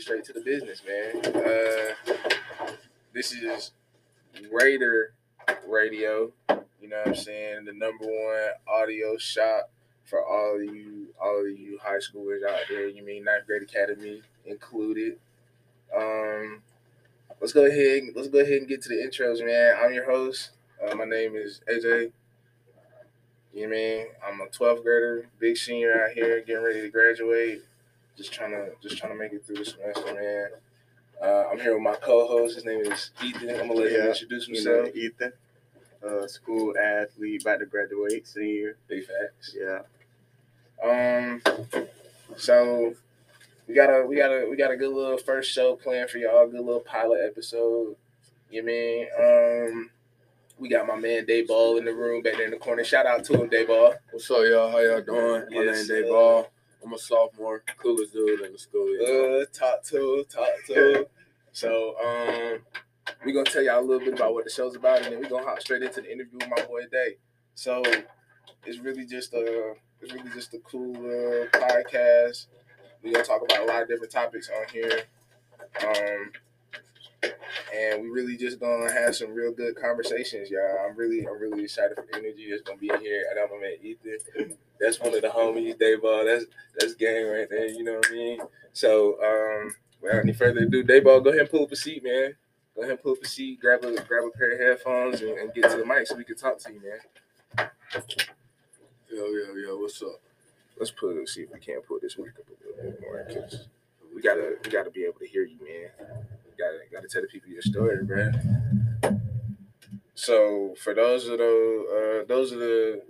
get straight to the business, man. This is Raider Radio. You know what I'm saying? The number one audio shop for all of you high schoolers out there. You mean ninth grade academy included. Let's go ahead and get to the intros, man. I'm your host. My name is AJ. You know what I mean? I'm a 12th grader, big senior out here, getting ready to graduate. Just trying to make it through the semester, man. I'm here with my co-host. His name is Ethan. I'm gonna let him introduce himself. Ethan, school athlete, about to graduate, senior. Big facts. Yeah. So we got a good little first show planned for y'all. Good little pilot episode. You know what I mean? We got my man Dayball in the room back there in the corner. Shout out to him, Dayball. What's up, y'all? How y'all doing? My name Dayball. I'm a sophomore, coolest dude in the school. You know? Talk to him. So we're going to tell y'all a little bit about what the show's about, and then we're going to hop straight into the interview with my boy Day. So it's really just a cool podcast. We're going to talk about a lot of different topics on here. And we really just going to have some real good conversations, y'all. I'm really excited for the energy that's going to be in here. And I'm going to meet Ethan. That's one of the homies, Dayball. That's game right there, you know what I mean? So, without any further ado, Dayball, go ahead and pull up a seat, man. Go ahead and pull up a seat, grab a pair of headphones, and get to the mic so we can talk to you, man. Yo, what's up? Let's see if we can't pull this mic up a little bit more, because we gotta be able to hear you, man. Gotta tell the people your story, man. So for those are the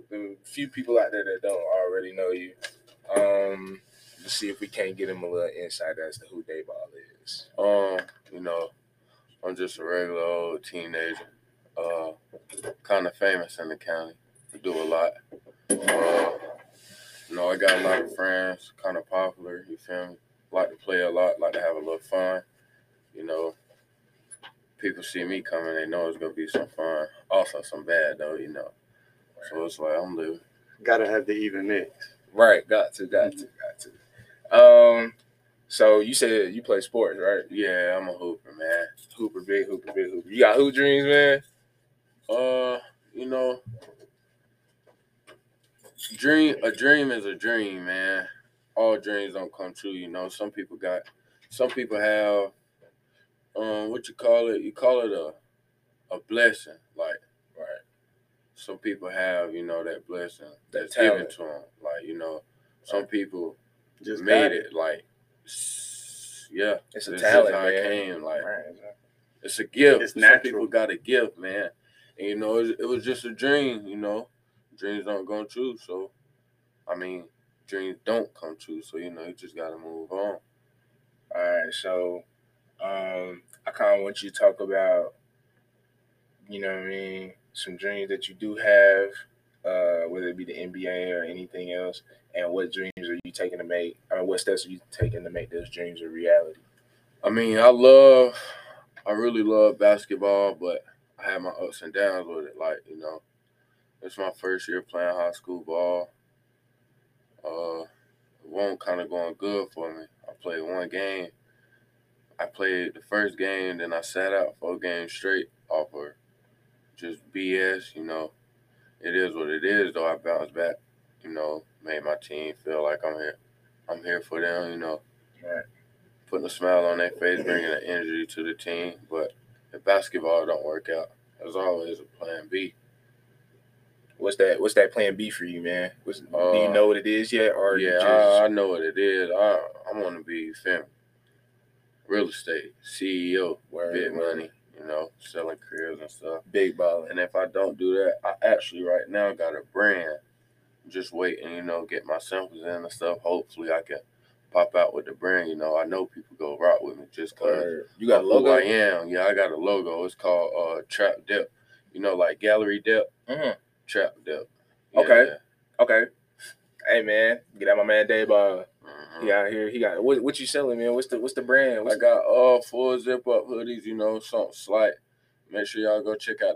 few people out there that don't already know you, let's see if we can't get them a little insight as to who Dayball is. I'm just a regular old teenager, kind of famous in the county. I do a lot. I got a lot of friends, kind of popular. You feel me? Like to play a lot, like to have a little fun. You know, people see me coming, they know it's going to be some fun. Also, some bad, though, you know. So it's like, I'm living. Got to have the even mix. Right. Got to. So you said you play sports, right? Yeah, I'm a hooper, man. Big hooper. You got hoop dreams, man? A dream is a dream, man. All dreams don't come true, you know. Some people have... what you call it? You call it a blessing, like right. Some people have, that blessing that's given to them, like Some people just made it, like yeah, it's a talent. How it came, like right, exactly. It's a gift. It's natural. Some people got a gift, man, and it was just a dream. Dreams don't go true, so dreams don't come true, so you just gotta move on. All right, so. I kind of want you to talk about, some dreams that you do have, whether it be the NBA or anything else, and what dreams are you taking to make, what steps are you taking to make those dreams a reality? I really love basketball, but I have my ups and downs with it. Like, it's my first year playing high school ball. It wasn't kind of going good for me. I played one game. I played the first game, then I sat out 4 games straight off of just BS, It is what it is, though. I bounced back, made my team feel like I'm here. I'm here for them, Right. Putting a smile on their face, bringing the energy to the team. But if basketball don't work out, there's always a plan B. What's that plan B for you, man? Do you know what it is yet? Or I know what it is. I want to be family. Real estate, CEO, big money, selling cribs and stuff. Big baller. And if I don't do that, I actually right now got a brand. Just waiting, get my samples in and stuff. Hopefully I can pop out with the brand. I know people go rock with me just because you got a logo. I am. Yeah, I got a logo. It's called Trap Dip. Like Gallery Dip. Mm-hmm. Trap Dip. Yeah. Okay. Hey, man. Get out my man Dayball. Mm-hmm. He out here. He got what you selling, man? What's the brand? I got all 4 zip-up hoodies, something slight. Make sure y'all go check out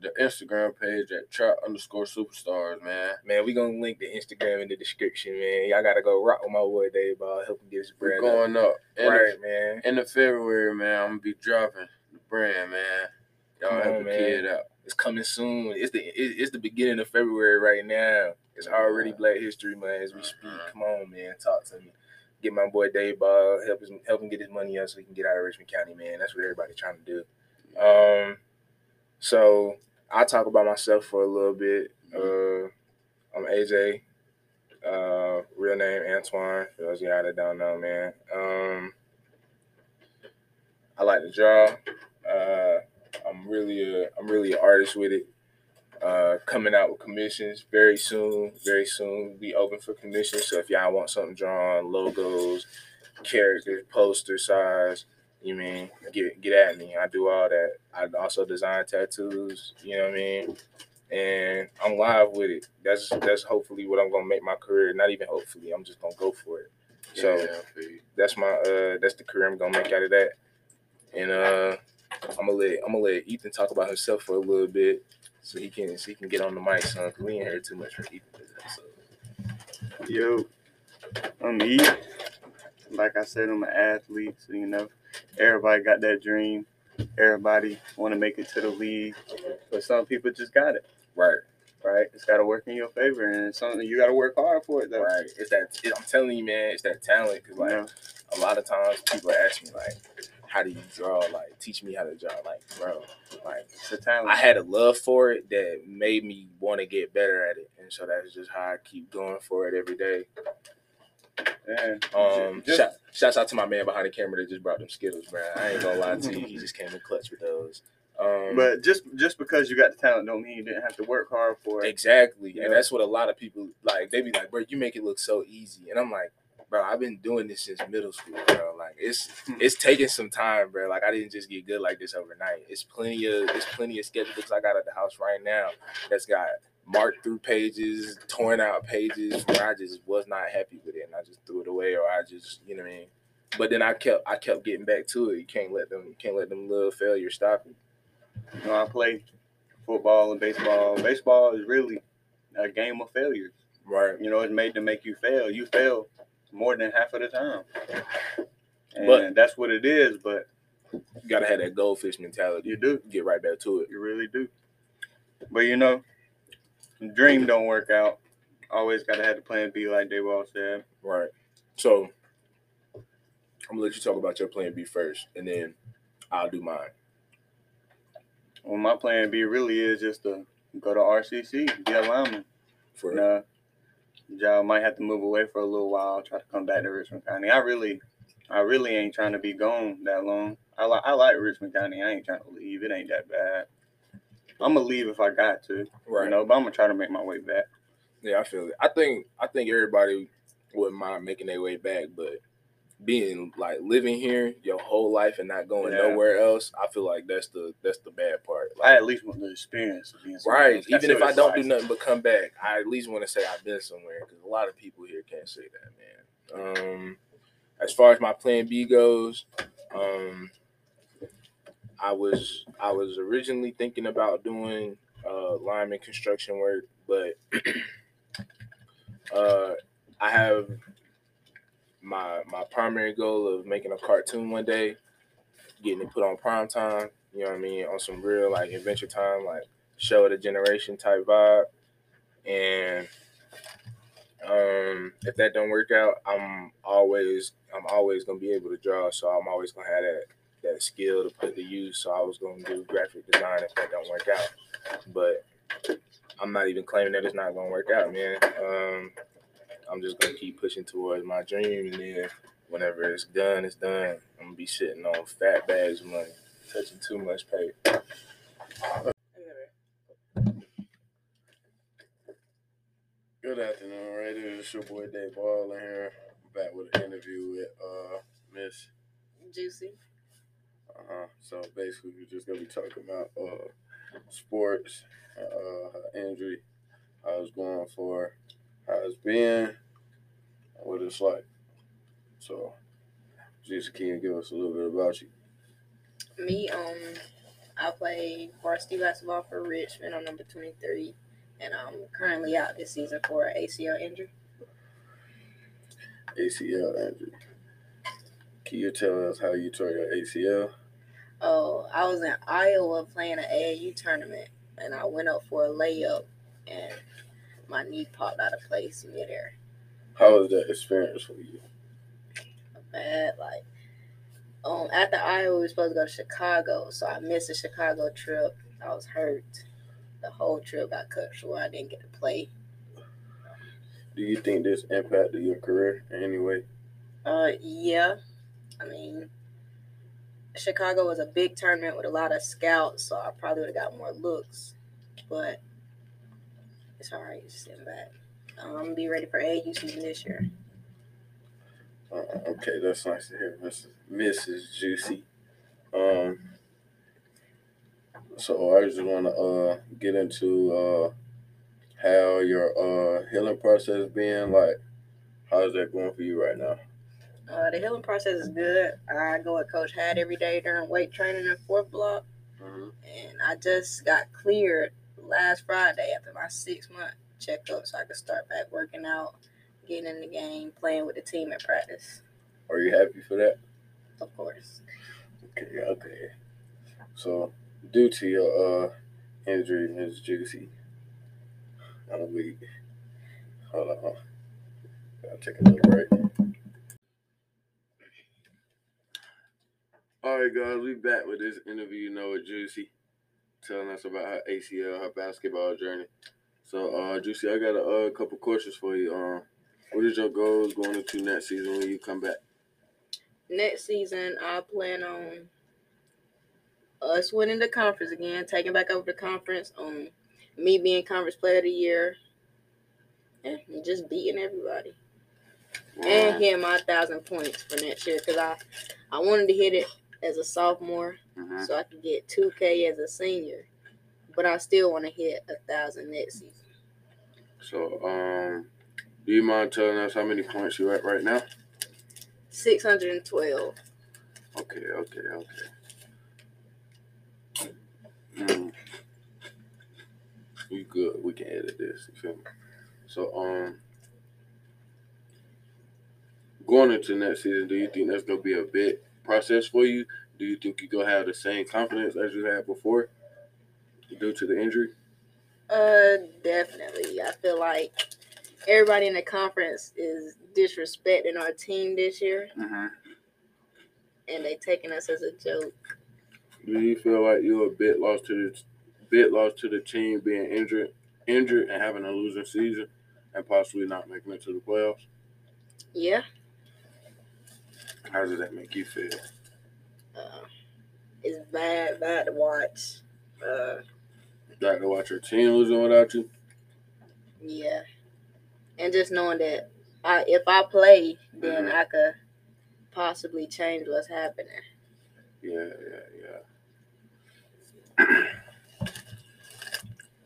the Instagram page at trap_superstars, man. Man, we going to link the Instagram in the description, man. Y'all got to go rock with my boy Dayball. Help him get his brand. We're going up. Right, man. End of February, man, I'm going to be dropping the brand, man. Y'all have to kid up. It's coming soon. It's the beginning of February right now. It's already Black History Month as we speak. Come on, man. Talk to me. Get my boy Dave Ball. Help him get his money up so he can get out of Richmond County, man. That's what everybody's trying to do. So I'll talk about myself for a little bit. I'm AJ. Real name Antoine. For those of y'all that don't know, man. I like to draw. I'm really an artist with it. Coming out with commissions very soon. Very soon, be open for commissions. So if y'all want something drawn, logos, characters, poster size, you mean get at me. I do all that. I also design tattoos. You know what I mean? And I'm live with it. That's hopefully what I'm gonna make my career. Not even hopefully. I'm just gonna go for it. Yeah, so that's my that's the career I'm gonna make out of that. And I'm gonna let Ethan talk about himself for a little bit so he can get on the mic, son. We ain't heard too much from Ethan this episode. Yo, I'm Ethan. Like I said, I'm an athlete, so you know, everybody got that dream. Everybody want to make it to the league, but some people just got it. Right. It's got to work in your favor, and it's something you got to work hard for it, though. Right. I'm telling you, man, it's that talent. Cause like a lot of times people ask me like, how do you draw? Like, teach me how to draw. Like, bro, like it's a talent. I had a love for it that made me want to get better at it, and so that's just how I keep going for it every day. Yeah. Shouts out to my man behind the camera that just brought them Skittles, bro. I ain't gonna lie to you, he just came in clutch with those. But just because you got the talent don't mean you didn't have to work hard for it. Exactly, you know? That's what a lot of people like. They be like, bro, you make it look so easy, and I'm like, bro, I've been doing this since middle school, bro. Like it's taking some time, bro. Like I didn't just get good like this overnight. It's plenty of sketchbooks I got at the house right now that's got marked through pages, torn out pages where I just was not happy with it and I just threw it away, or I just, you know what I mean? But then I kept getting back to it. You can't let them little failures stop you. You know, I play football and baseball. Baseball is really a game of failures. Right. You know, it's made to make you fail. You fail more than half of the time. And but that's what it is, but you gotta have that goldfish mentality. You do. Get right back to it. You really do. But you know, dream don't work out. Always gotta have the plan B, like Dave Wall said. Right. So I'm gonna let you talk about your plan B first, and then I'll do mine. Well, my plan B really is just to go to RCC, be a lineman. For job might have to move away for a little while. Try to come back to Richmond County. I really ain't trying to be gone that long. I like Richmond County. I ain't trying to leave. It ain't that bad. I'm gonna leave if I got to, right? You know, but I'm gonna try to make my way back. Yeah, I feel it. I think everybody wouldn't mind making their way back, but being like living here your whole life and not going nowhere else, I feel like that's the bad part. Like, I at least want the experience of being somewhere. Right. Even if I don't do nothing but come back, I at least want to say I've been somewhere, because a lot of people here can't say that, man. As far as my plan B goes, I was originally thinking about doing lineman construction work, but I have my primary goal of making a cartoon one day, getting it put on prime time, you know what I mean, on some real like Adventure Time, like show of the generation type vibe. And if that don't work out, I'm always gonna be able to draw, so I'm always gonna have that skill to put to use. So I was going to do graphic design if that don't work out, but I'm not even claiming that it's not going to work out, man. I'm just going to keep pushing towards my dream, and then whenever it's done. I'm going to be sitting on fat bags of money, touching too much paper. Good afternoon, Raiders. It's your boy Dave Ball in here. I'm back with an interview with Miss Juicy. So basically, we're just gonna be talking about sports, her injury, how it's going for, how it's been, what it's like. So, Jessica, can you give us a little bit about you? Me, I play varsity basketball for Richmond. I'm number 23, and I'm currently out this season for an ACL injury. Can you tell us how you tore your ACL? Oh, I was in Iowa playing an AAU tournament, and I went up for a layup, and my knee popped out of place midair. How was that experience for you? Bad, like, after Iowa, we were supposed to go to Chicago, so I missed the Chicago trip. I was hurt. The whole trip got cut short. I didn't get to play. Do you think this impacted your career in any way? Yeah. I mean, Chicago was a big tournament with a lot of scouts, so I probably would have got more looks. But it's all right. Just sitting back. I'm going to be ready for AAU season this year. Okay, that's nice to hear, Mrs. Juicy. So I just want to get into how your healing process is being. Like, how's that going for you right now? The healing process is good. I go with Coach Had every day during weight training in fourth block. Mm-hmm. And I just got cleared last Friday after my 6-month checkup, so I could start back working out, getting in the game, playing with the team at practice. Are you happy for that? Of course. Okay. So, due to your injury, Ms. Juicy, I'm weak. Hold on. I'll take a little break. All right, guys, we back with this interview, with Juicy, telling us about her ACL, her basketball journey. So, Juicy, I got a couple questions for you. What is your goals going into next season when you come back? Next season, I plan on us winning the conference again, taking back over the conference, me being Conference Player of the Year, and just beating everybody. Wow. And getting my 1,000 points for next year, because I wanted to hit it as a sophomore, mm-hmm. so I could get 2K as a senior, but I still want to hit 1,000 next season. So, do you mind telling us how many points you're at right now? 612. Okay. You good. We can edit this. You feel me? So, going into next season, do you think that's going to be a big process for you? Do you think you're going to have the same confidence as you had before due to the injury? Definitely. I feel like everybody in the conference is disrespecting our team this year, mm-hmm. and they taking us as a joke. Do you feel like you're a bit lost to the team being injured, and having a losing season, and possibly not making it to the playoffs? Yeah. How does that make you feel? It's bad to watch. Bad to watch your team losing without you. Yeah. And just knowing that if I play, then mm-hmm. I could possibly change what's happening. Yeah.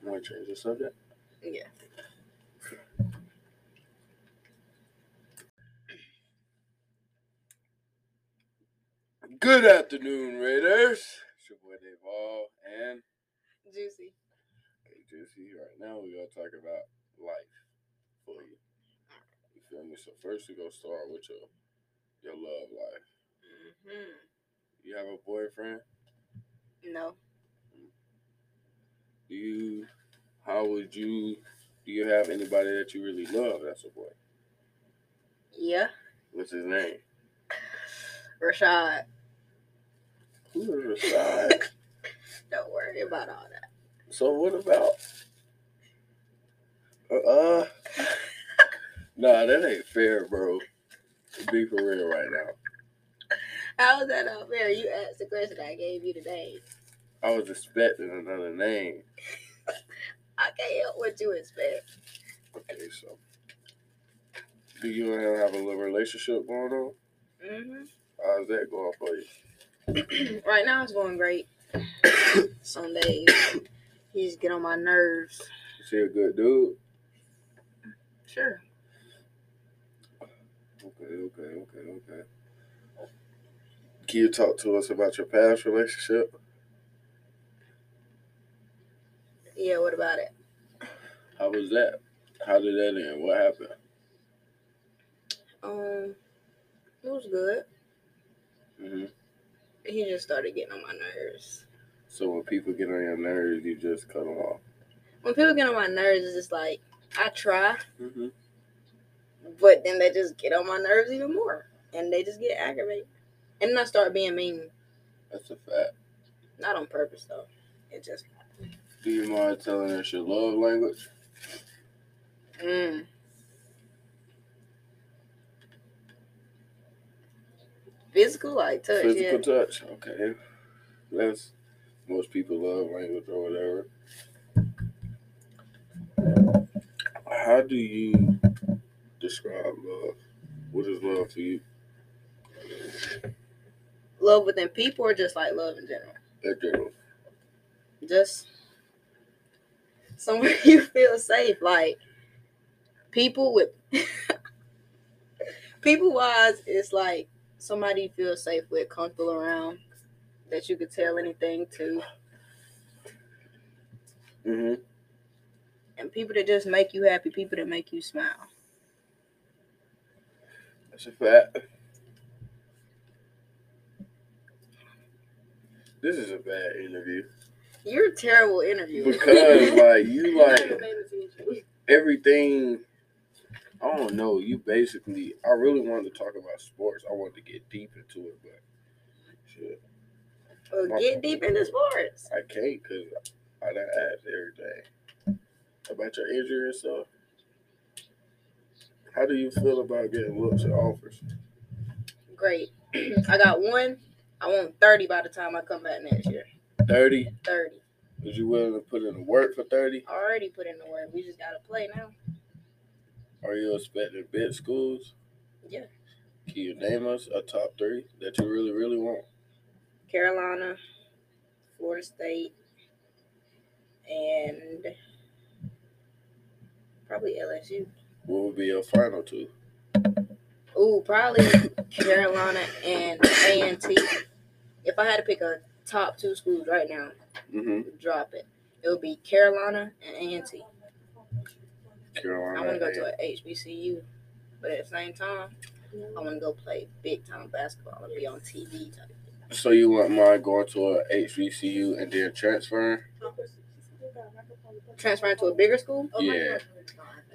Want to change the subject? Yeah. Good afternoon, Raiders. It's your boy Dave Ball and Juicy. Hey, Juicy. Right now we're going to talk about life. For you. You feel me? So first we gonna start with your love life. Mm-hmm. You have a boyfriend? No. Do you have anybody that you really love that's a boy? Yeah. What's his name? Rashad. Who is Rashad? Don't worry about all that. So what about nah, that ain't fair, bro. Be for real right now. How is that not fair? You asked the question I gave you today. I was expecting another name. I can't help what you expect. Okay, so do you and him have a little relationship going on? Mm-hmm. How's that going for you? Right now it's going great. Some days he just get on my nerves. Is he a good dude? Sure. Okay. Can you talk to us about your past relationship? Yeah, what about it? How was that? How did that end? What happened? It was good. Mm-hmm. He just started getting on my nerves. So when people get on your nerves, you just cut them off? When people get on my nerves, it's just like, I try, mm-hmm. but then they just get on my nerves even more, and they just get aggravated. And then I start being mean. That's a fact. Not on purpose, though. It just happens. Do you mind telling us your love language? Physical, like touch. Physical touch, okay. That's most people love language or whatever. How do you describe love? What is love to you? Love within people or just like love in general? In general. Just somewhere you feel safe. Like, people-wise, it's like somebody you feel safe with, comfortable around, that you could tell anything to. Mm-hmm. And people that just make you happy, people that make you smile. That's a fact. This is a bad interview. You're a terrible interviewer. Because, like, you like everything, I don't know, you basically, I really wanted to talk about sports. I wanted to get deep into it, but shit. Well, get deep into sports. I can't because I done asked everything. About your injury and stuff. How do you feel about getting looks and offers? Great. I got one. I want 30 by the time I come back next year. 30? 30. Is you willing to put in the work for 30? I already put in the work. We just got to play now. Are you expecting big schools? Yeah. Can you name us a top three that you really, really want? Carolina, Florida State, and probably LSU. What would be your final two? Ooh, probably Carolina and A&T. If I had to pick a top two schools right now, drop it. It would be Carolina and A&T. Carolina. I want to go to an HBCU, but at the same time, I want to go play big time basketball. I want to be on TV type of thing. So you want mine going to an HBCU and then transferring? Transferring to a bigger school? Yeah.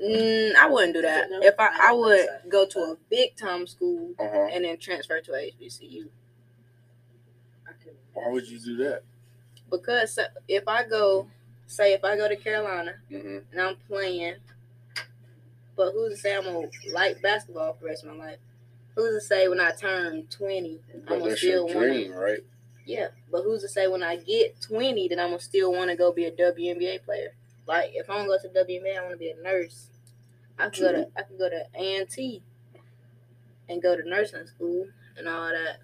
I wouldn't do that. If I would go to a big time school and then transfer to a HBCU. Why would you do that? Because if I go, say if I go to Carolina and I'm playing, but who's to say I'm gonna like basketball for the rest of my life? Who's to say when I turn 20 I'm gonna still want, right? Yeah, but who's to say when I get 20 that I'm gonna still want to go be a WNBA player? Like, if I don't go to WNBA, I want to be a nurse. I could go to A&T and go to nursing school and all that.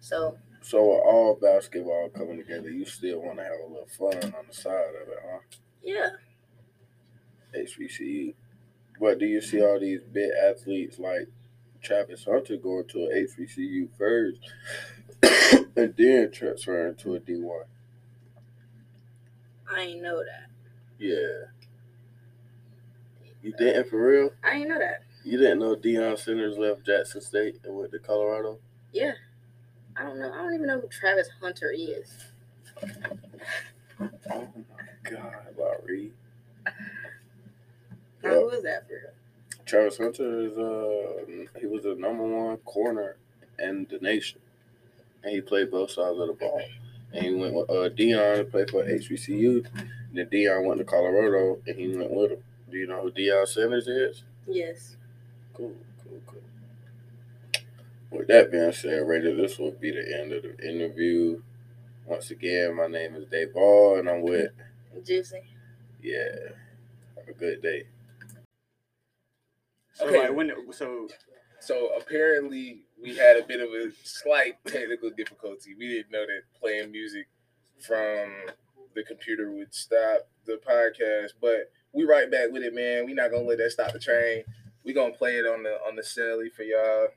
So with all basketball coming together, you still want to have a little fun on the side of it, huh? Yeah. HBCU. But do you see all these big athletes like Travis Hunter going to an HBCU first and then transferring to a D1? I ain't know that. Yeah. You didn't, for real? I didn't know that. You didn't know Deion Sanders left Jackson State and went to Colorado? Yeah. I don't know. I don't even know who Travis Hunter is. Oh, my God, Larry. Who is that, for real? Travis Hunter is, he was the #1 corner in the nation. And he played both sides of the ball. And he went with Deion to play for HBCU. Then Deion went to Colorado, and he went with him. Do you know who Deion Sanders is? Yes. Cool. With that being said, Raider, this will be the end of the interview. Once again, my name is Dave Ball, and I'm with Juicy. Yeah. Have a good day. Okay. So apparently we had a bit of a slight technical difficulty. We didn't know that playing music from the computer would stop the podcast, but we right back with it, man. We not gonna let that stop the train. We gonna play it on the celly for y'all,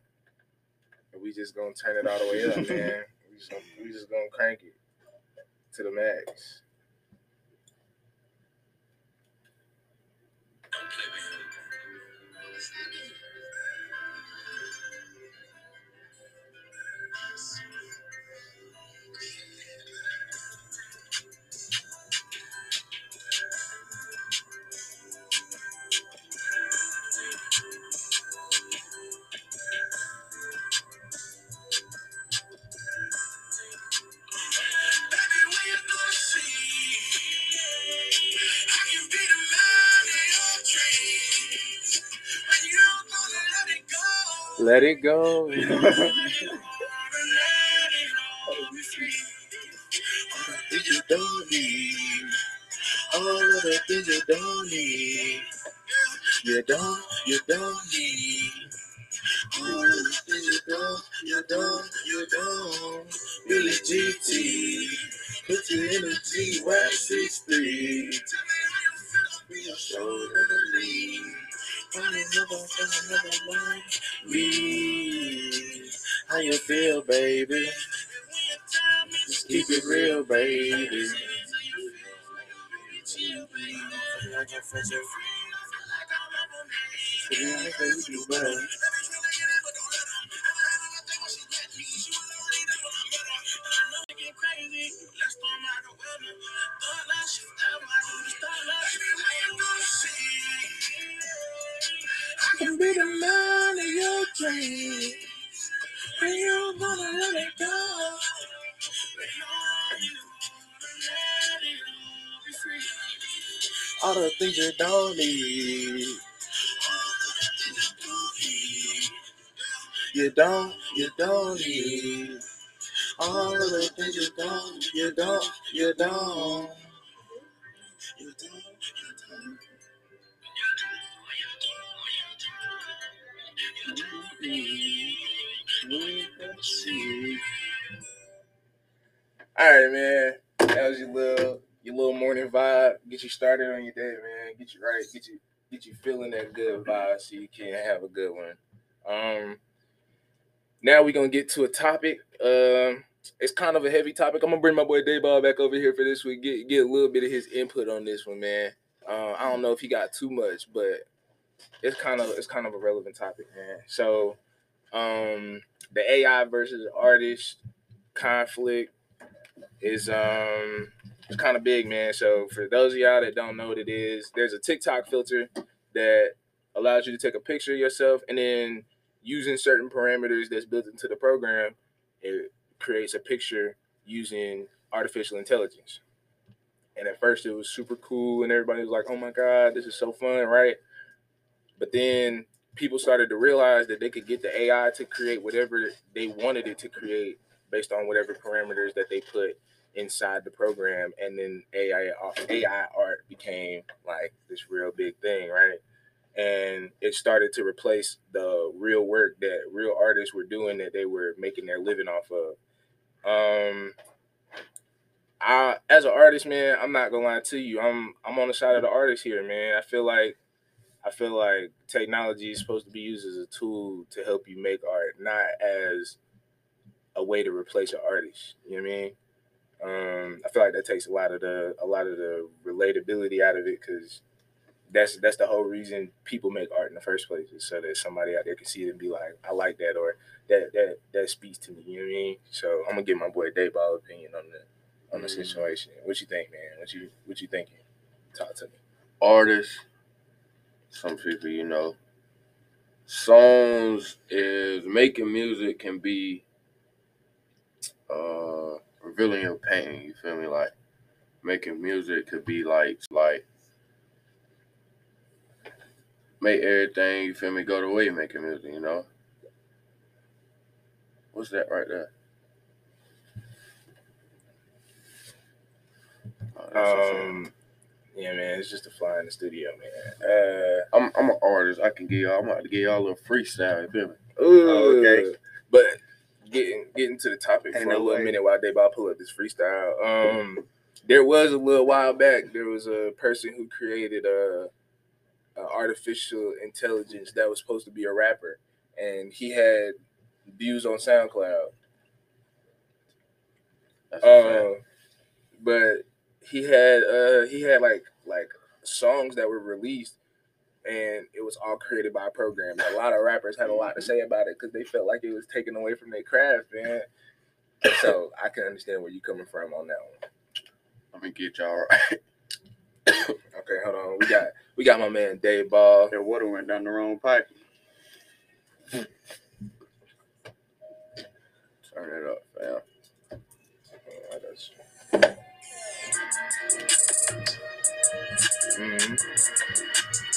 and we just gonna turn it all the way up, man. We just gonna crank it to the max. Let it go. Things you don't need, all of the things you don't need, you don't need, all of the things you don't, really GT, put you in a GY63, we are shoulder to lean, find another one, me, how you feel, baby? Just keep it real, baby. I can be the man of your dreams, and you're gonna let it go. All the things you don't need, you don't need. All of the things you don't. All right, man. That was your little morning vibe. Get you started on your day, man. Get you right. Get you feeling that good vibe so you can have a good one. Now we're gonna get to a topic. It's kind of a heavy topic. I'm gonna bring my boy Dayball back over here for this week. Get a little bit of his input on this one, man. I don't know if he got too much, but it's kind of a relevant topic, man. So the AI versus artist conflict is it's kind of big, man. So for those of y'all that don't know what it is, there's a TikTok filter that allows you to take a picture of yourself, and then using certain parameters that's built into the program, it creates a picture using artificial intelligence. And at first it was super cool and everybody was like, oh my God, this is so fun, right? But then people started to realize that they could get the AI to create whatever they wanted it to create based on whatever parameters that they put inside the program. And then AI art became like this real big thing, right? And it started to replace the real work that real artists were doing that they were making their living off of. I, as an artist, man, I'm not gonna lie to you. I'm on the side of the artist here, man. I feel like technology is supposed to be used as a tool to help you make art, not as a way to replace an artist. You know what I mean? I feel like that takes a lot of the relatability out of it, because that's the whole reason people make art in the first place, is so that somebody out there can see it and be like, I like that, or that speaks to me. You know what I mean? So I'm gonna give my boy Dayball opinion on the situation. What you think, man? What you thinking? Talk to me. Artists. Some people, you know, songs is making music can be revealing your pain. You feel me? Like making music could be like make everything, you feel me, go the way you're making music, you know? What's that right there? Oh, yeah, man, it's just a fly in the studio, man. I'm an artist. I can give y'all. I'm about to give y'all a little freestyle. You feel me? Ooh, okay. But getting to the topic for a little minute while Dayball pull up this freestyle. There was a little while back, there was a person who created a artificial intelligence that was supposed to be a rapper, and he had views on SoundCloud. That's but. He had like songs that were released, and it was all created by a program. A lot of rappers had a lot to say about it because they felt like it was taken away from their craft, man. So I can understand where you're coming from on that one. Let me get y'all right. Okay, hold on. We got my man Dayball. That water went down the wrong pipe. Turn it up, fam. I got you. Mm-hmm.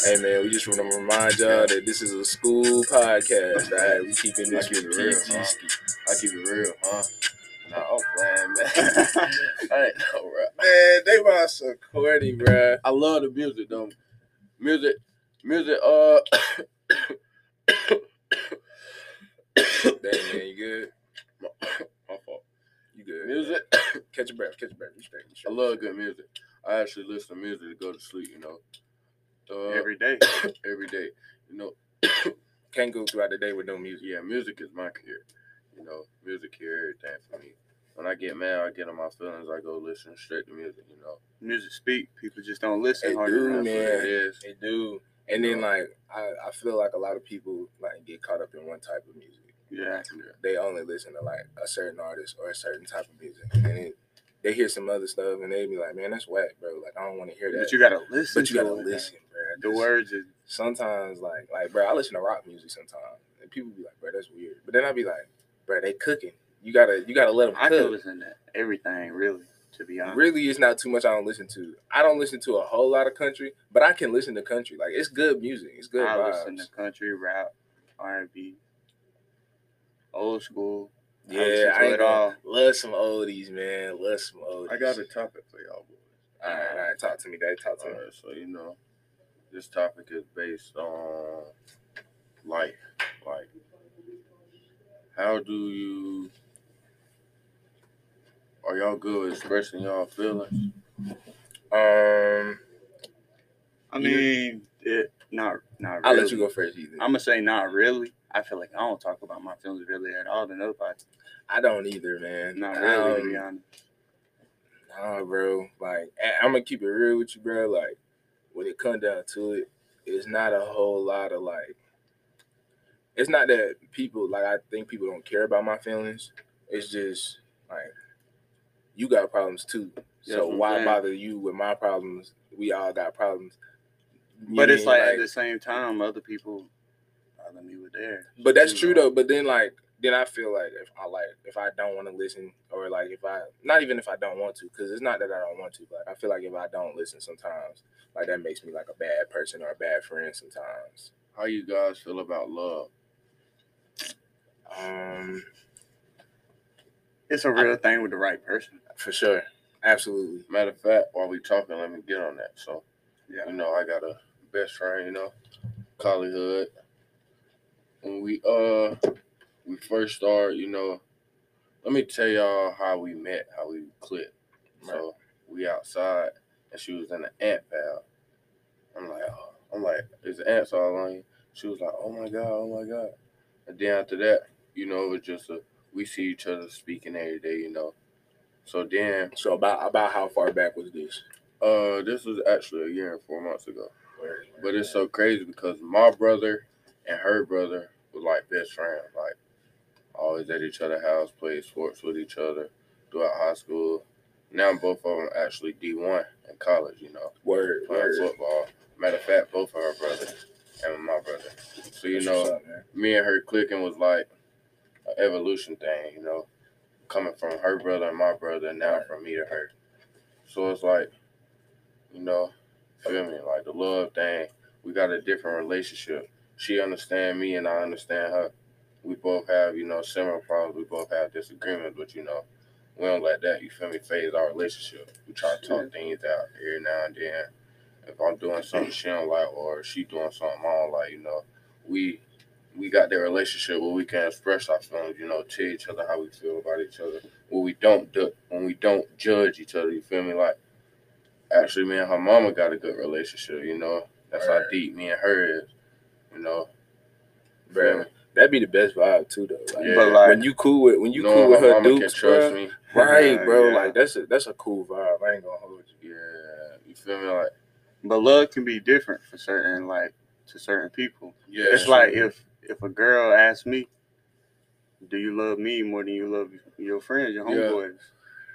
Hey man, we just want to remind y'all that this is a school podcast. All right, we keeping this real. I keep it real, huh? No, man. I ain't no bro. Man, they about so corny, bro. I love the music though. Music. Dang, man, you good? My fault. You good? Music. Catch a breath. I love good music. I actually listen to music to go to sleep, you know. Every day. You know, can't go throughout the day with no music. Yeah, music is my cure. You know, music cure everything for me. When I get mad, I get on my feelings, I go listen straight to music, you know. Music speak. People just don't listen hard enough. It do. And then, like, I feel like a lot of people, like, get caught up in one type of music. Yeah. They only listen to, like, a certain artist or a certain type of music. And then they hear some other stuff, and they be like, man, that's whack, bro. Like, I don't want to hear that. But you got to listen, bro. The words is... Sometimes, like, bro, I listen to rock music sometimes. And people be like, bro, that's weird. But then I be like, bro, they cooking. You gotta let them cook. I can listen to everything, really. To be honest. Really, it's not too much I don't listen to. I don't listen to a whole lot of country, but I can listen to country. Like, it's good music. It's good vibes. I listen to country, rap, R&B, old school. Yeah, I all. Love some oldies, man. I got a topic for y'all, boys. All right. Talk to me, Dad. All right, so, you know, this topic is based on life. Like, how do you... Are y'all good at expressing y'all feelings? I mean, not really. I'll let you go first either. I'm going to say not really. I feel like I don't talk about my feelings really at all to nobody. I don't either, man. Not really, to be honest. Nah, bro. Like, I'm going to keep it real with you, bro. Like, when it comes down to it, it's not a whole lot of, like, it's not that people, like, I think people don't care about my feelings. It's just, like, you got problems too, so why bother you with my problems? We all got problems. But it's like at the same time, other people bother me with theirs. But that's true though. But then then I feel like if I don't want to listen, or like if I not even if I don't want to, because it's not that I don't want to. Like I feel like if I don't listen, sometimes like that makes me like a bad person or a bad friend sometimes. How you guys feel about love? It's a real thing with the right person. For sure. Absolutely. Matter of fact, while we talking, let me get on that. So, yeah, you know, I got a best friend, you know, Collie Hood. When we first started, you know, let me tell y'all how we met, how we clicked. Right. So we outside, and she was in the ant pile. I'm like, there's ants all on you. She was like, oh my God. And then after that, you know, it was just we see each other speaking every day, you know. So then... So about how far back was this? This was actually a year and 4 months ago. But it's so crazy because my brother and her brother were like best friends. Like, always at each other's house, played sports with each other throughout high school. Now both of them actually D1 in college, you know. Playing football. Matter of fact, both of her brothers and my brother. So, you know, me and her clicking was like... an evolution thing, you know, coming from her brother and my brother, now from me to her. So it's like, you know, feel me? Like the love thing, we got a different relationship. She understand me and I understand her. We both have, you know, similar problems. We both have disagreements, but, you know, we don't let that, you feel me, phase our relationship. We try to talk things out every now and then. If I'm doing something she don't like or she doing something I don't like, you know, we got that relationship where we can express our feelings, you know, tell each other how we feel about each other. When we don't judge each other, you feel me? Like, actually, me and her mama got a good relationship, you know? That's how deep me and her is, you know? Bro, that'd be the best vibe, too, though. Like, yeah. But, like, when you cool with her dukes, trust me. Right, yeah, bro. Yeah. Like, that's a cool vibe. I ain't gonna hold you. Yeah, you feel me? Like, but love can be different for certain, like, to certain people. Yeah, it's like if a girl asks me, do you love me more than you love your friends, your homeboys?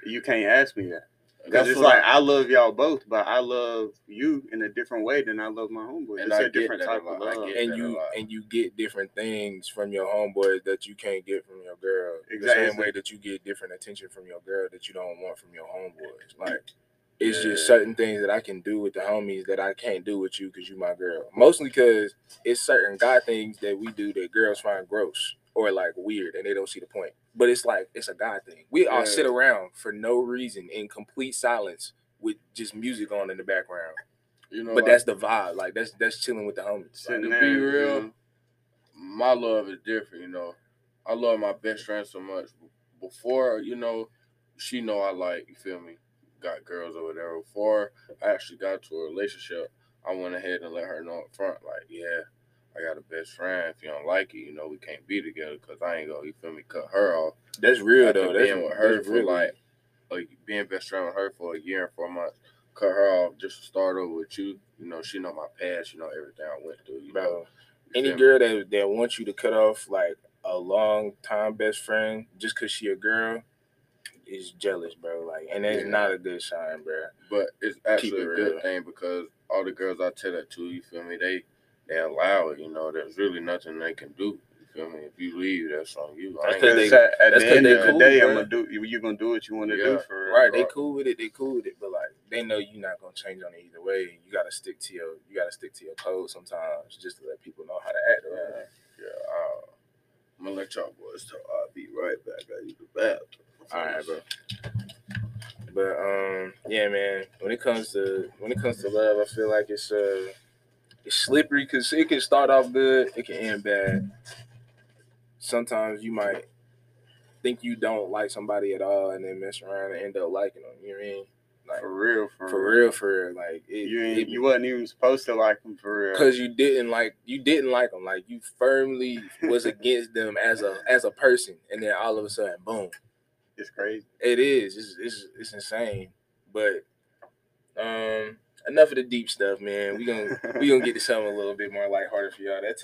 Yeah. You can't ask me that. Because it's like, I love y'all both, but I love you in a different way than I love my homeboys. It's a different type of love. And you get different things from your homeboys that you can't get from your girl. Exactly. The same way that you get different attention from your girl that you don't want from your homeboys. Like, It's just certain things that I can do with the homies that I can't do with you because you my girl. Mostly because it's certain guy things that we do that girls find gross or like weird and they don't see the point. But it's like, it's a guy thing. We all sit around for no reason in complete silence with just music on in the background. You know, but like, that's the vibe. Like that's chilling with the homies. Like, to be real, my love is different, you know. I love my best friend so much. Before, you know, she know I like, you feel me? Got girls over there. Before I actually got to a relationship, I went ahead and let her know up front, like, yeah, I got a best friend. If you don't like it, you know, we can't be together because I ain't gonna, you feel me, cut her off. That's real though. Being with her for like being best friend with her for a year and 4 months, cut her off just to start over with you. You know, she know my past. You know everything I went through. You know, any girl that wants you to cut off like a long time best friend just because she a girl. Is jealous, bro. Like, and that's not a good sign, bro. But it's actually a good thing because all the girls I tell that to, you feel me? They allow it. You know, there's really nothing they can do. You feel me? If you leave, that's on you. That's at the end of the day, I'm gonna do. You gonna do what you want to do for real. Right? They cool with it. They cool with it. But like, they know you're not gonna change on it either way. You gotta stick to your. You gotta stick to your code sometimes, just to let people know how to act. Right? Yeah. I'm gonna let y'all boys talk. I'll be right back. I need the bathroom. All right, bro. But yeah, man. When it comes to love, I feel like it's slippery because it can start off good, it can end bad. Sometimes you might think you don't like somebody at all, and then mess around and end up liking them. You know what I mean? Like for real. Like you wasn't even supposed to like them for real because you didn't like them. Like you firmly was against them as a person, and then all of a sudden, boom. It's crazy. It is. It's insane. But enough of the deep stuff, man. We gonna get to something a little bit more lighthearted for y'all. That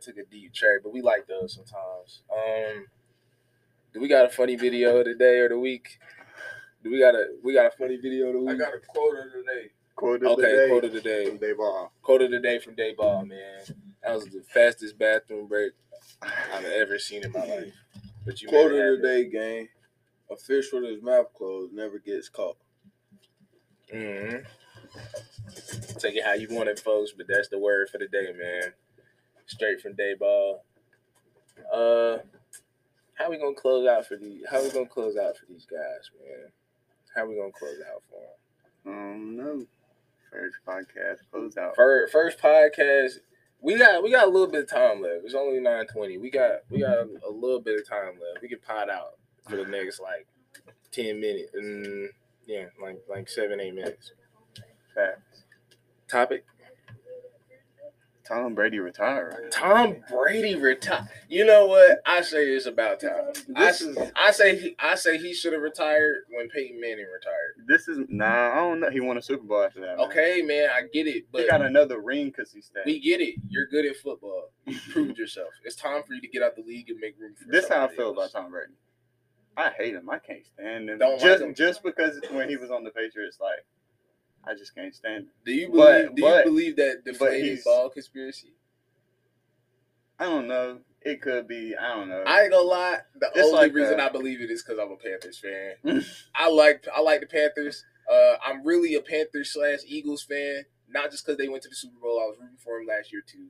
took a deep track, but we like those sometimes. Do we got a funny video of the day or the week? We got a funny video of the week? I got a quote of the day. Quote of the day from Dayball. Quote of the day from Dayball, man. That was the fastest bathroom break I've ever seen in my life. But you quote of the day, gang. A fish with his mouth closed never gets caught. Mm-hmm. Take it how you want it, folks, but that's the word for the day, man. Straight from Dayball. How we gonna close out for these guys, man? How we gonna close out for them? No. First podcast close out. First podcast. We got a little bit of time left. It's only 9:20. We got a little bit of time left. We can pot out. For the next, 10 minutes. Yeah, 7-8 minutes. Facts. Topic? Tom Brady retired. You know what? I say it's about time. I say he should have retired when Peyton Manning retired. I don't know. He won a Super Bowl after that. Man. Okay, man, I get it. But he got another ring because he stayed. We get it. You're good at football. You proved yourself. It's time for you to get out the league and make room for this. How I feel about Tom Brady. I hate him. I can't stand him. Just because when he was on the Patriots, I just can't stand him. Do you believe that deflated ball conspiracy? I don't know. It could be. I don't know. I ain't gonna lie. The only reason I believe it is because I'm a Panthers fan. I like the Panthers. I'm really a Panthers / Eagles fan. Not just because they went to the Super Bowl. I was rooting for them last year too.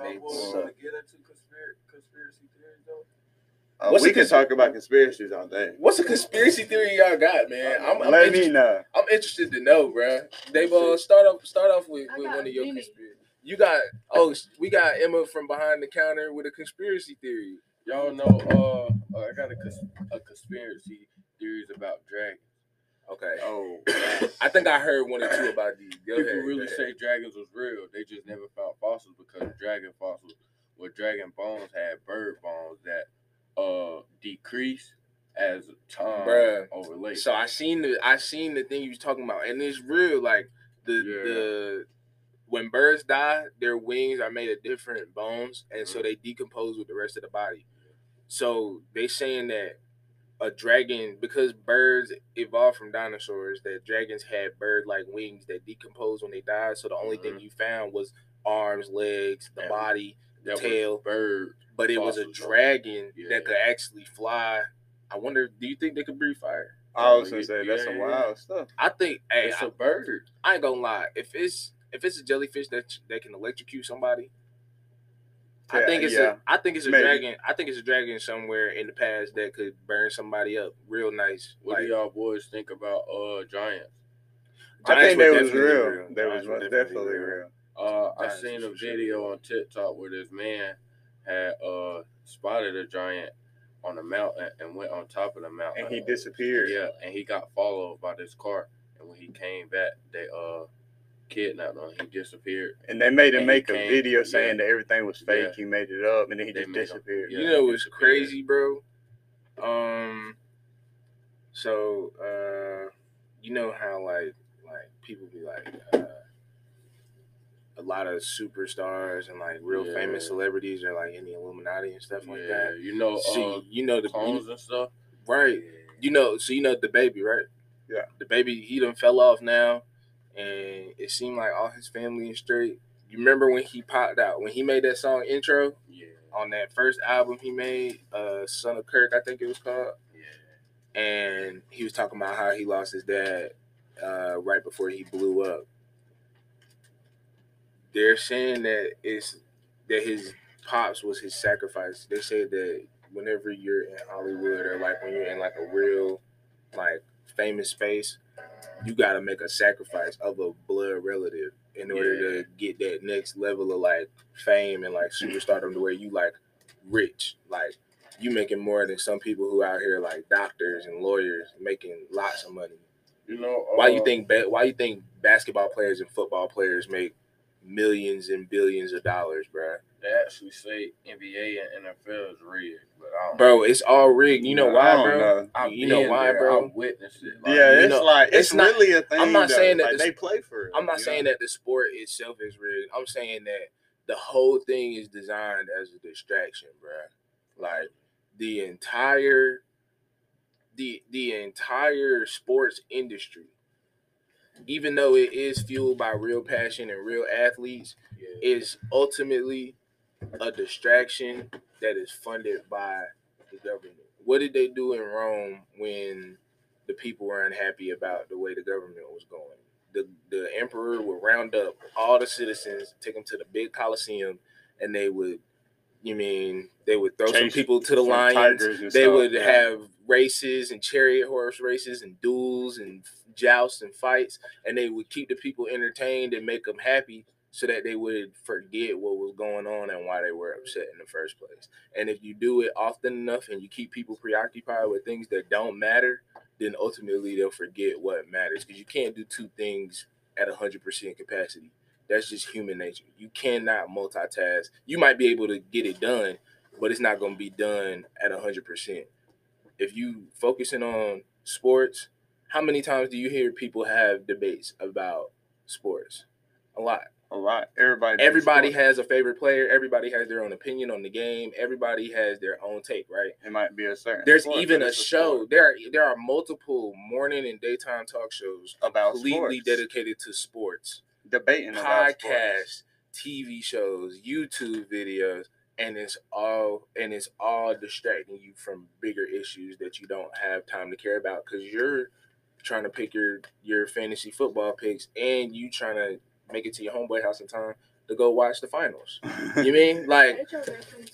They want to get into conspiracy theories though. We can talk about conspiracies all day. What's a conspiracy theory y'all got, man? Let me know. I'm interested to know, bro. Dayball, start off with one of your conspiracies. You got we got Emma from behind the counter with a conspiracy theory. Y'all know I got a conspiracy theories about dragons. Okay. Oh, I think I heard one or two about these. People really say dragons was real. They just never found fossils because dragon fossils with dragon bones had bird bones that decrease as time overlays. So I seen the thing you was talking about, and it's real. When birds die, their wings are made of different bones, and so they decompose with the rest of the body. So they saying that a dragon, because birds evolved from dinosaurs, that dragons had bird-like wings that decompose when they died. So the only thing you found was arms, legs, the body, the tail, bird. But it was a dragon that could actually fly I wonder, do you think they could breathe fire? I was gonna say that's some wild stuff. I think it's a bird. I ain't gonna lie. If it's a jellyfish that can electrocute somebody, I think it's a dragon. I think it's a dragon somewhere in the past that could burn somebody up real nice. What do y'all boys think about giants? I think they was real. They was definitely real. I seen a video on TikTok where this man had spotted a giant on the mountain and went on top of the mountain. And he disappeared. Yeah, and he got followed by this car. And when he came back, they kidnapped him. He disappeared. And they made him make a video saying that everything was fake. Yeah. He made it up, and then they just disappeared. You know what's crazy, bro? So you know how like people be like a lot of superstars and like real famous celebrities are like in the Illuminati and stuff like that. You know, you know the clones and stuff, right? You know, so you know DaBaby, right? Yeah, DaBaby, he done fell off now, and it seemed like all his family is straight. You remember when he popped out when he made that song Intro? Yeah, on that first album he made, Son of Kirk, I think it was called. Yeah, and he was talking about how he lost his dad right before he blew up. They're saying that that his pops was his sacrifice. They say that whenever you're in Hollywood or like when you're in like a real like famous space, you gotta make a sacrifice of a blood relative in order to get that next level of like fame and like superstardom to where you like rich. Like you making more than some people who out here like doctors and lawyers making lots of money. You know why you think basketball players and football players make millions and billions of dollars, bro? They actually say NBA and NFL is rigged, but I don't know. It's all rigged. You know why, bro? You know why, bro? I've witnessed it. Like, yeah, it's like it's not, really a thing. I'm not saying that they play for it. I'm not saying that the sport itself is rigged. I'm saying that the whole thing is designed as a distraction, bro. Like the entire sports industry, even though it is fueled by real passion and real athletes, is ultimately a distraction that is funded by the government. What did they do in Rome when the people were unhappy about the way the government was going? The emperor would round up all the citizens, take them to the big Coliseum, and they would, they would throw some people to the lions. They would have races and chariot horse races and duels and jousts and fights, and they would keep the people entertained and make them happy so that they would forget what was going on and why they were upset in the first place. And if you do it often enough and you keep people preoccupied with things that don't matter, then ultimately they'll forget what matters, because you can't do two things at 100% capacity. That's just human nature. You cannot multitask. You might be able to get it done, but it's not going to be done at 100%. If you focusing on sports, how many times do you hear people have debates about sports? A lot. Everybody has a favorite player. Everybody has their own opinion on the game. Everybody has their own take, right? It might be a certain. There's sport, even a show. Sport. There are multiple morning and daytime talk shows about completely sports, dedicated to sports. Debating podcasts, TV shows, YouTube videos, and it's all distracting you from bigger issues that you don't have time to care about, because you're trying to pick your fantasy football picks and you trying to make it to your homeboy house in time to go watch the finals. You mean like? I try to reference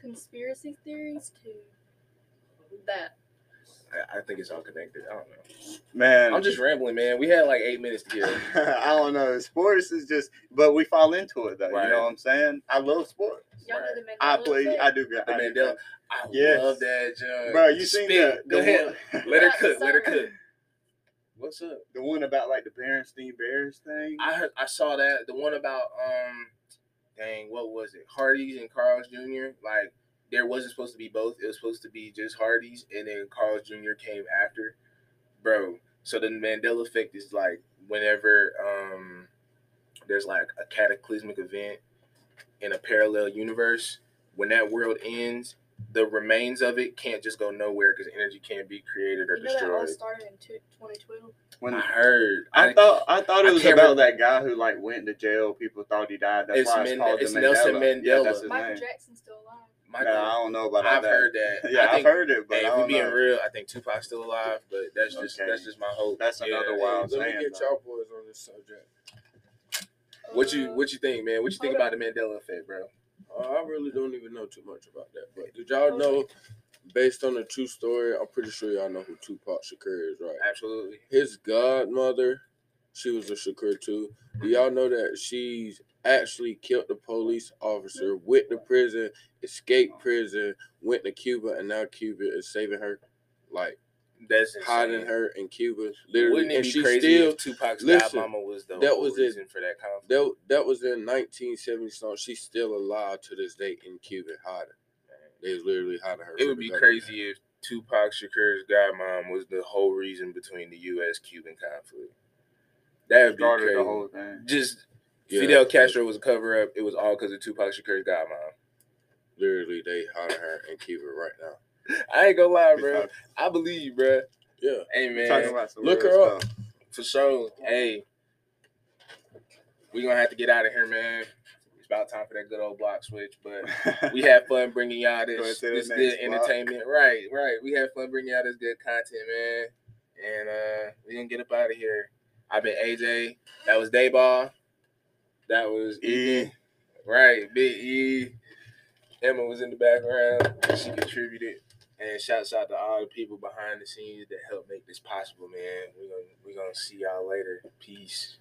conspiracy theories to that. I think it's all connected. I don't know. Man. I'm just rambling, man. We had like 8 minutes to get it. I don't know. Sports is just, but we fall into it, though. Right. You know what I'm saying? I love sports. Y'all know the Mandela Effect? I do. The Mandela. I love that, John. Bro, you seen that? Go ahead. Let her cook. What's up? The one about like the Berenstain Bears thing? I saw that. The one about, what was it? Hardee's and Carl's Jr. Like, there wasn't supposed to be both. It was supposed to be just Hardee's, and then Carl's Jr. came after. Bro, so the Mandela Effect is like whenever there's like a cataclysmic event in a parallel universe, when that world ends, the remains of it can't just go nowhere because energy can't be created or destroyed. That all started in 2012. When I heard, I thought it was about that guy who like went to jail. People thought he died. That's why it's called the Mandela. Nelson Mandela. Yeah, that's his name. Michael Jackson's still alive. My no, I don't know about that. I've heard that. Yeah, I've heard it, but hey, if we being real, I think Tupac's still alive, but that's just my hope. That's another wild saying. Let me get y'all boys on this subject. What you think, man? What you think about the Mandela Effect, bro? I really don't even know too much about that, but did y'all know, based on the true story, I'm pretty sure y'all know who Tupac Shakur is, right? Absolutely. His godmother, she was a Shakur too. Do y'all know that she's actually killed the police officer with the prison, escaped prison, went to Cuba, and now Cuba is saving her? Like, that's insane. Hiding her in Cuba, literally. Wouldn't it be crazy if Tupac's godmama was the reason for that conflict? That was in 1970 song. She's still alive to this day in Cuba, hiding. They was literally hiding her. It would be crazy if Tupac Shakur's godmom was the whole reason between the U.S.-Cuban conflict. That would be crazy. The whole thing. Just Fidel Castro was a cover up. It was all because of Tupac Shakur's godmom. Literally, they hiding her in Cuba right now. I ain't gonna lie, bro. I believe you, bro. Yeah. Hey, man. Look her up. For sure. Hey. We're gonna have to get out of here, man. It's about time for that good old block switch, but we had fun bringing y'all this good entertainment. Right. We had fun bringing y'all this good content, man. And we're gonna get up out of here. I've been AJ. That was Dayball. That was E. Right, Big E. Emma was in the background. She contributed. And shouts out to all the people behind the scenes that helped make this possible, man. We're gonna see y'all later. Peace.